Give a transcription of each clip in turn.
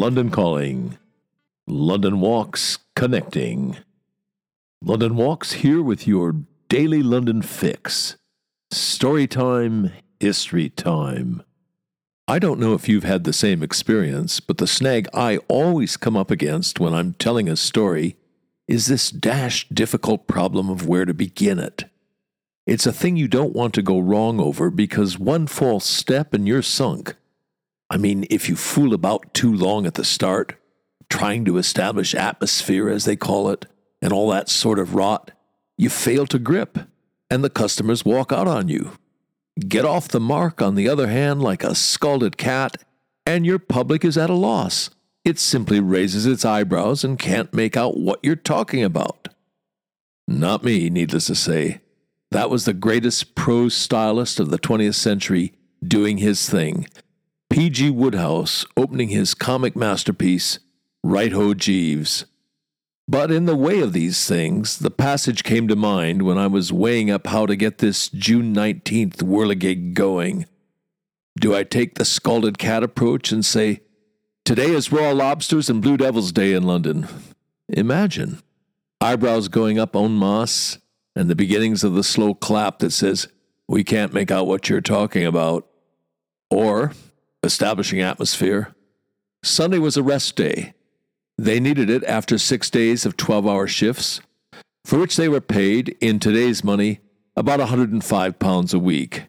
London Calling. London Walks Connecting. London Walks here with your daily London fix. Story time, history time. I don't know if you've had the same experience, but the snag I always come up against when I'm telling a story is this dashed difficult problem of where to begin it. It's a thing you don't want to go wrong over because one false step and you're sunk. I mean, if you fool about too long at the start, trying to establish atmosphere, as they call it, and all that sort of rot, you fail to grip, and the customers walk out on you. Get off the mark, on the other hand, like a scalded cat, and your public is at a loss. It simply raises its eyebrows and can't make out what you're talking about. Not me, needless to say. That was the greatest prose stylist of the 20th century doing his thing. P.G. Woodhouse opening his comic masterpiece, Right Ho Jeeves. But in the way of these things, the passage came to mind when I was weighing up how to get this June 19th whirligig going. Do I take the scalded cat approach and say, "Today is raw lobsters and Blue Devils Day in London"? Imagine. Eyebrows going up en masse, and the beginnings of the slow clap that says, "We can't make out what you're talking about." Or, establishing atmosphere. Sunday was a rest day. They needed it after 6 days of 12-hour shifts, for which they were paid, in today's money, about £105 a week.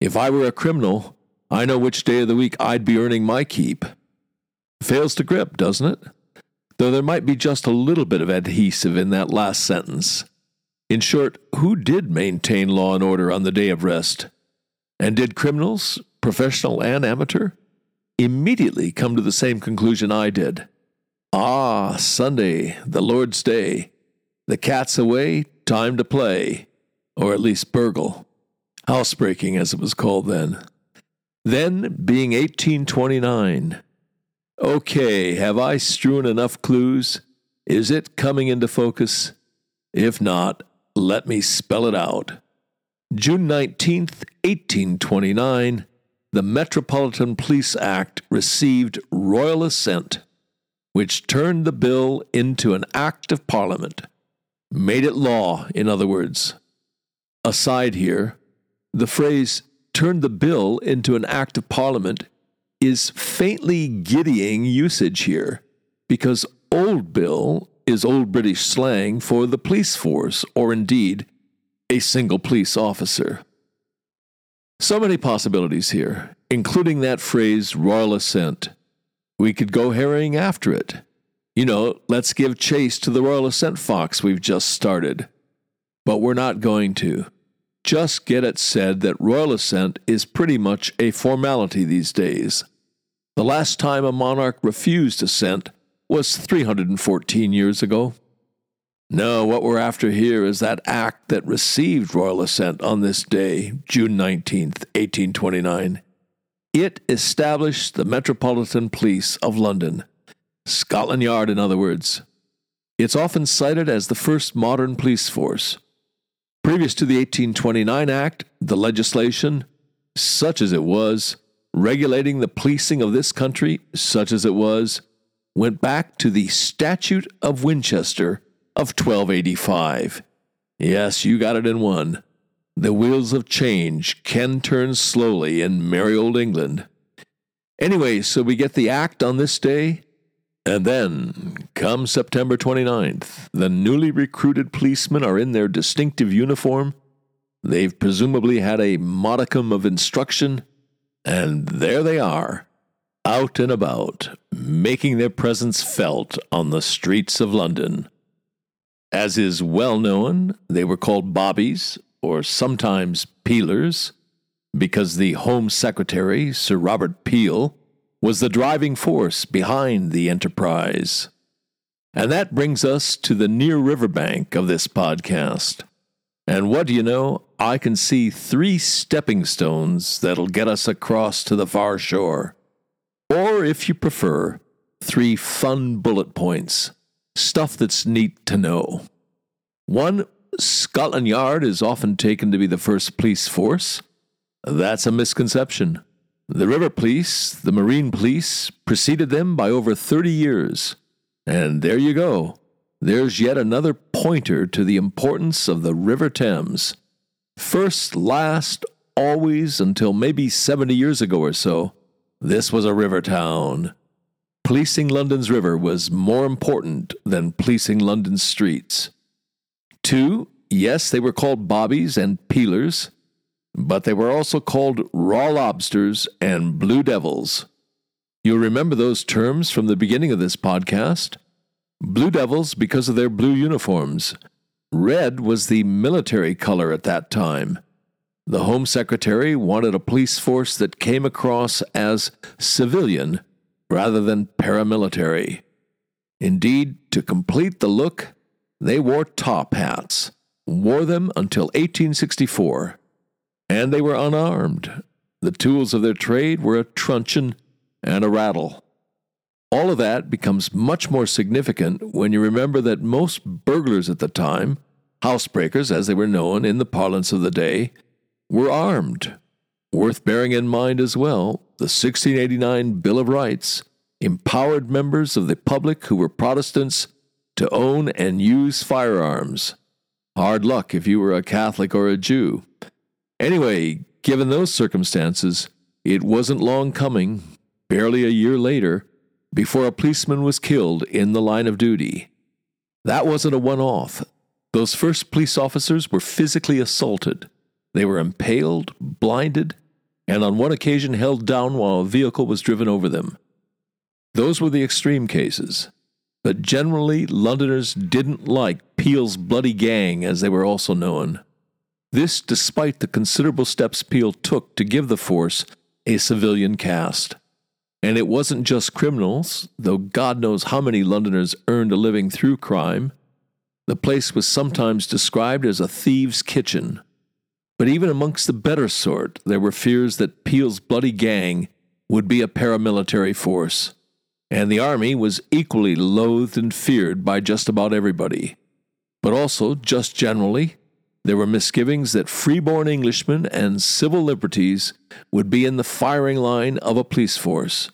If I were a criminal, I know which day of the week I'd be earning my keep. Fails to grip, doesn't it? Though there might be just a little bit of adhesive in that last sentence. In short, who did maintain law and order on the day of rest? And did criminals, professional and amateur, immediately come to the same conclusion I did? Ah, Sunday, the Lord's Day. The cat's away, time to play. Or at least burgle. Housebreaking, as it was called then. Then, being 1829. Okay, have I strewn enough clues? Is it coming into focus? If not, let me spell it out. June 19th, 1829, the Metropolitan Police Act received royal assent, which turned the bill into an act of parliament. Made it law, in other words. Aside here, the phrase, "turned the bill into an act of parliament," is faintly giddying usage here, because old bill is old British slang for the police force, or indeed, a single police officer. So many possibilities here, including that phrase, royal assent. We could go herring after it. You know, let's give chase to the royal assent fox we've just started. But we're not going to. Just get it said that royal assent is pretty much a formality these days. The last time a monarch refused assent was 314 years ago. No, what we're after here is that act that received royal assent on this day, June 19th, 1829. It established the Metropolitan Police of London, Scotland Yard in other words. It's often cited as the first modern police force. Previous to the 1829 Act, the legislation, such as it was, regulating the policing of this country, such as it was, went back to the Statute of Winchester of 1285. Yes, you got it in one. The wheels of change can turn slowly in merry old England. Anyway, so we get the act on this day, and then, come September 29th, the newly recruited policemen are in their distinctive uniform, they've presumably had a modicum of instruction, and there they are, out and about, making their presence felt on the streets of London. As is well known, they were called bobbies, or sometimes peelers, because the Home Secretary, Sir Robert Peel, was the driving force behind the enterprise. And that brings us to the near riverbank of this podcast. And what do you know? I can see three stepping stones that'll get us across to the far shore. Or, if you prefer, three fun bullet points. Stuff that's neat to know. One, Scotland Yard is often taken to be the first police force. That's a misconception. The river police, the marine police, preceded them by over 30 years. And there you go. There's yet another pointer to the importance of the River Thames. First, last, always, until maybe 70 years ago or so, this was a river town. Policing London's river was more important than policing London's streets. 2, yes, they were called bobbies and peelers, but they were also called raw lobsters and blue devils. You'll remember those terms from the beginning of this podcast. Blue devils because of their blue uniforms. Red was the military color at that time. The Home Secretary wanted a police force that came across as civilian rather than paramilitary. Indeed, to complete the look, they wore top hats, wore them until 1864. And they were unarmed. The tools of their trade were a truncheon and a rattle. All of that becomes much more significant when you remember that most burglars at the time, housebreakers as they were known in the parlance of the day, were armed. Worth bearing in mind as well, the 1689 Bill of Rights empowered members of the public who were Protestants to own and use firearms. Hard luck if you were a Catholic or a Jew. Anyway, given those circumstances, it wasn't long coming, barely a year later, before a policeman was killed in the line of duty. That wasn't a one-off. Those first police officers were physically assaulted. They were impaled, blinded, and on one occasion held down while a vehicle was driven over them. Those were the extreme cases. But generally, Londoners didn't like Peel's bloody gang, as they were also known. This despite the considerable steps Peel took to give the force a civilian cast. And it wasn't just criminals, though God knows how many Londoners earned a living through crime. The place was sometimes described as a thieves' kitchen. But even amongst the better sort, there were fears that Peel's bloody gang would be a paramilitary force. And the army was equally loathed and feared by just about everybody. But also, just generally, there were misgivings that free-born Englishmen and civil liberties would be in the firing line of a police force.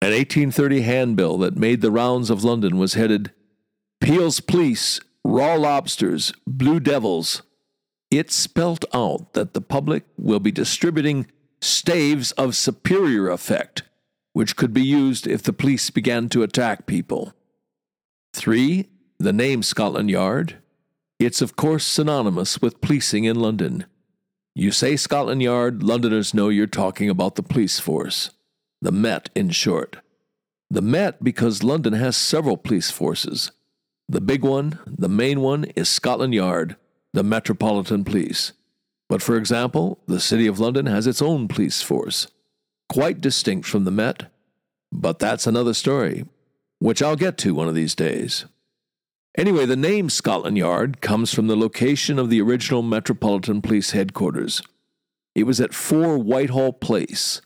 An 1830 handbill that made the rounds of London was headed, "Peel's Police, Raw Lobsters, Blue Devils." It spelt out that the public will be distributing staves of superior effect, which could be used if the police began to attack people. 3. The name Scotland Yard. It's, of course, synonymous with policing in London. You say Scotland Yard, Londoners know you're talking about the police force. The Met, in short. The Met, because London has several police forces. The big one, the main one, is Scotland Yard, the Metropolitan Police. But, for example, the City of London has its own police force, quite distinct from the Met. But that's another story, which I'll get to one of these days. Anyway, the name Scotland Yard comes from the location of the original Metropolitan Police headquarters. It was at 4 Whitehall Place.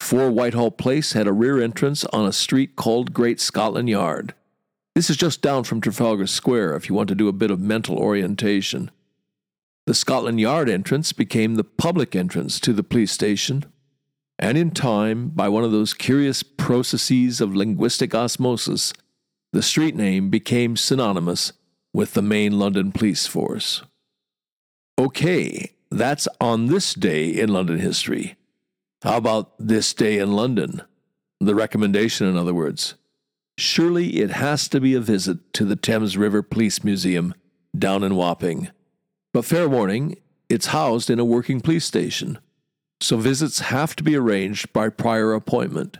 4 Whitehall Place had a rear entrance on a street called Great Scotland Yard. This is just down from Trafalgar Square if you want to do a bit of mental orientation. The Scotland Yard entrance became the public entrance to the police station, and in time, by one of those curious processes of linguistic osmosis, the street name became synonymous with the main London police force. Okay, that's on this day in London history. How about this day in London? The recommendation, in other words. Surely it has to be a visit to the Thames River Police Museum down in Wapping. But fair warning, it's housed in a working police station, so visits have to be arranged by prior appointment.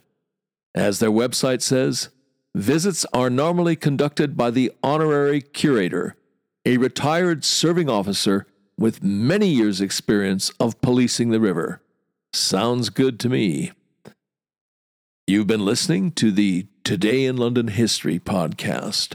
As their website says, visits are normally conducted by the honorary curator, a retired serving officer with many years' experience of policing the river. Sounds good to me. You've been listening to the Today in London History podcast,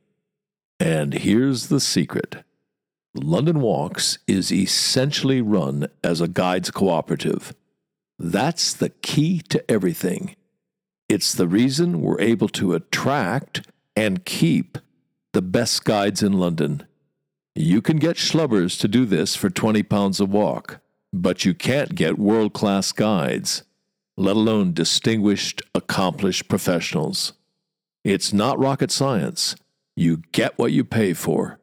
And here's the secret. London Walks is essentially run as a guides cooperative. That's the key to everything. It's the reason we're able to attract and keep the best guides in London. You can get schlubbers to do this for £20 a walk, but you can't get world-class guides, let alone distinguished, accomplished professionals. It's not rocket science. You get what you pay for.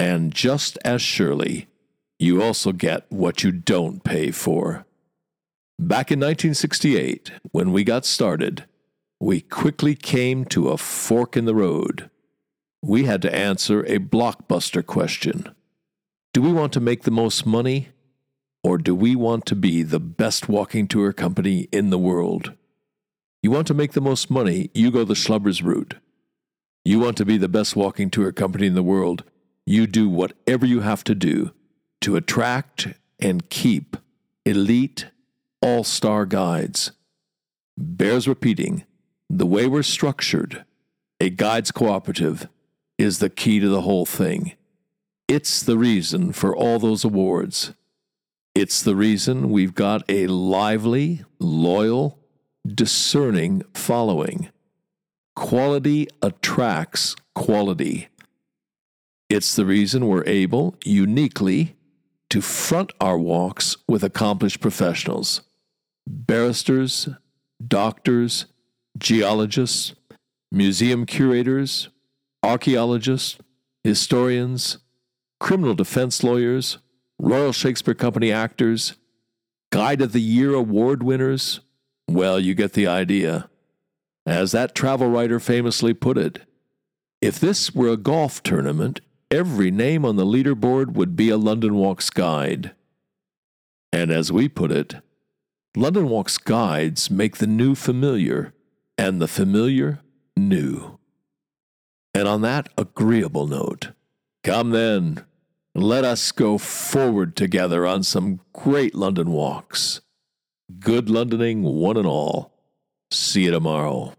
And just as surely, you also get what you don't pay for. Back in 1968, when we got started, we quickly came to a fork in the road. We had to answer a blockbuster question. Do we want to make the most money, or do we want to be the best walking tour company in the world? You want to make the most money, you go the schlubbers route. You want to be the best walking tour company in the world, you do whatever you have to do to attract and keep elite, all-star guides. Bears repeating, the way we're structured, a guides cooperative, is the key to the whole thing. It's the reason for all those awards. It's the reason we've got a lively, loyal, discerning following. Quality attracts quality. It's the reason we're able, uniquely, to front our walks with accomplished professionals. Barristers, doctors, geologists, museum curators, archaeologists, historians, criminal defense lawyers, Royal Shakespeare Company actors, Guide of the Year award winners. Well, you get the idea. As that travel writer famously put it, if this were a golf tournament, every name on the leaderboard would be a London Walks guide. And as we put it, London Walks guides make the new familiar and the familiar new. And on that agreeable note, come then, let us go forward together on some great London walks. Good Londoning, one and all. See you tomorrow.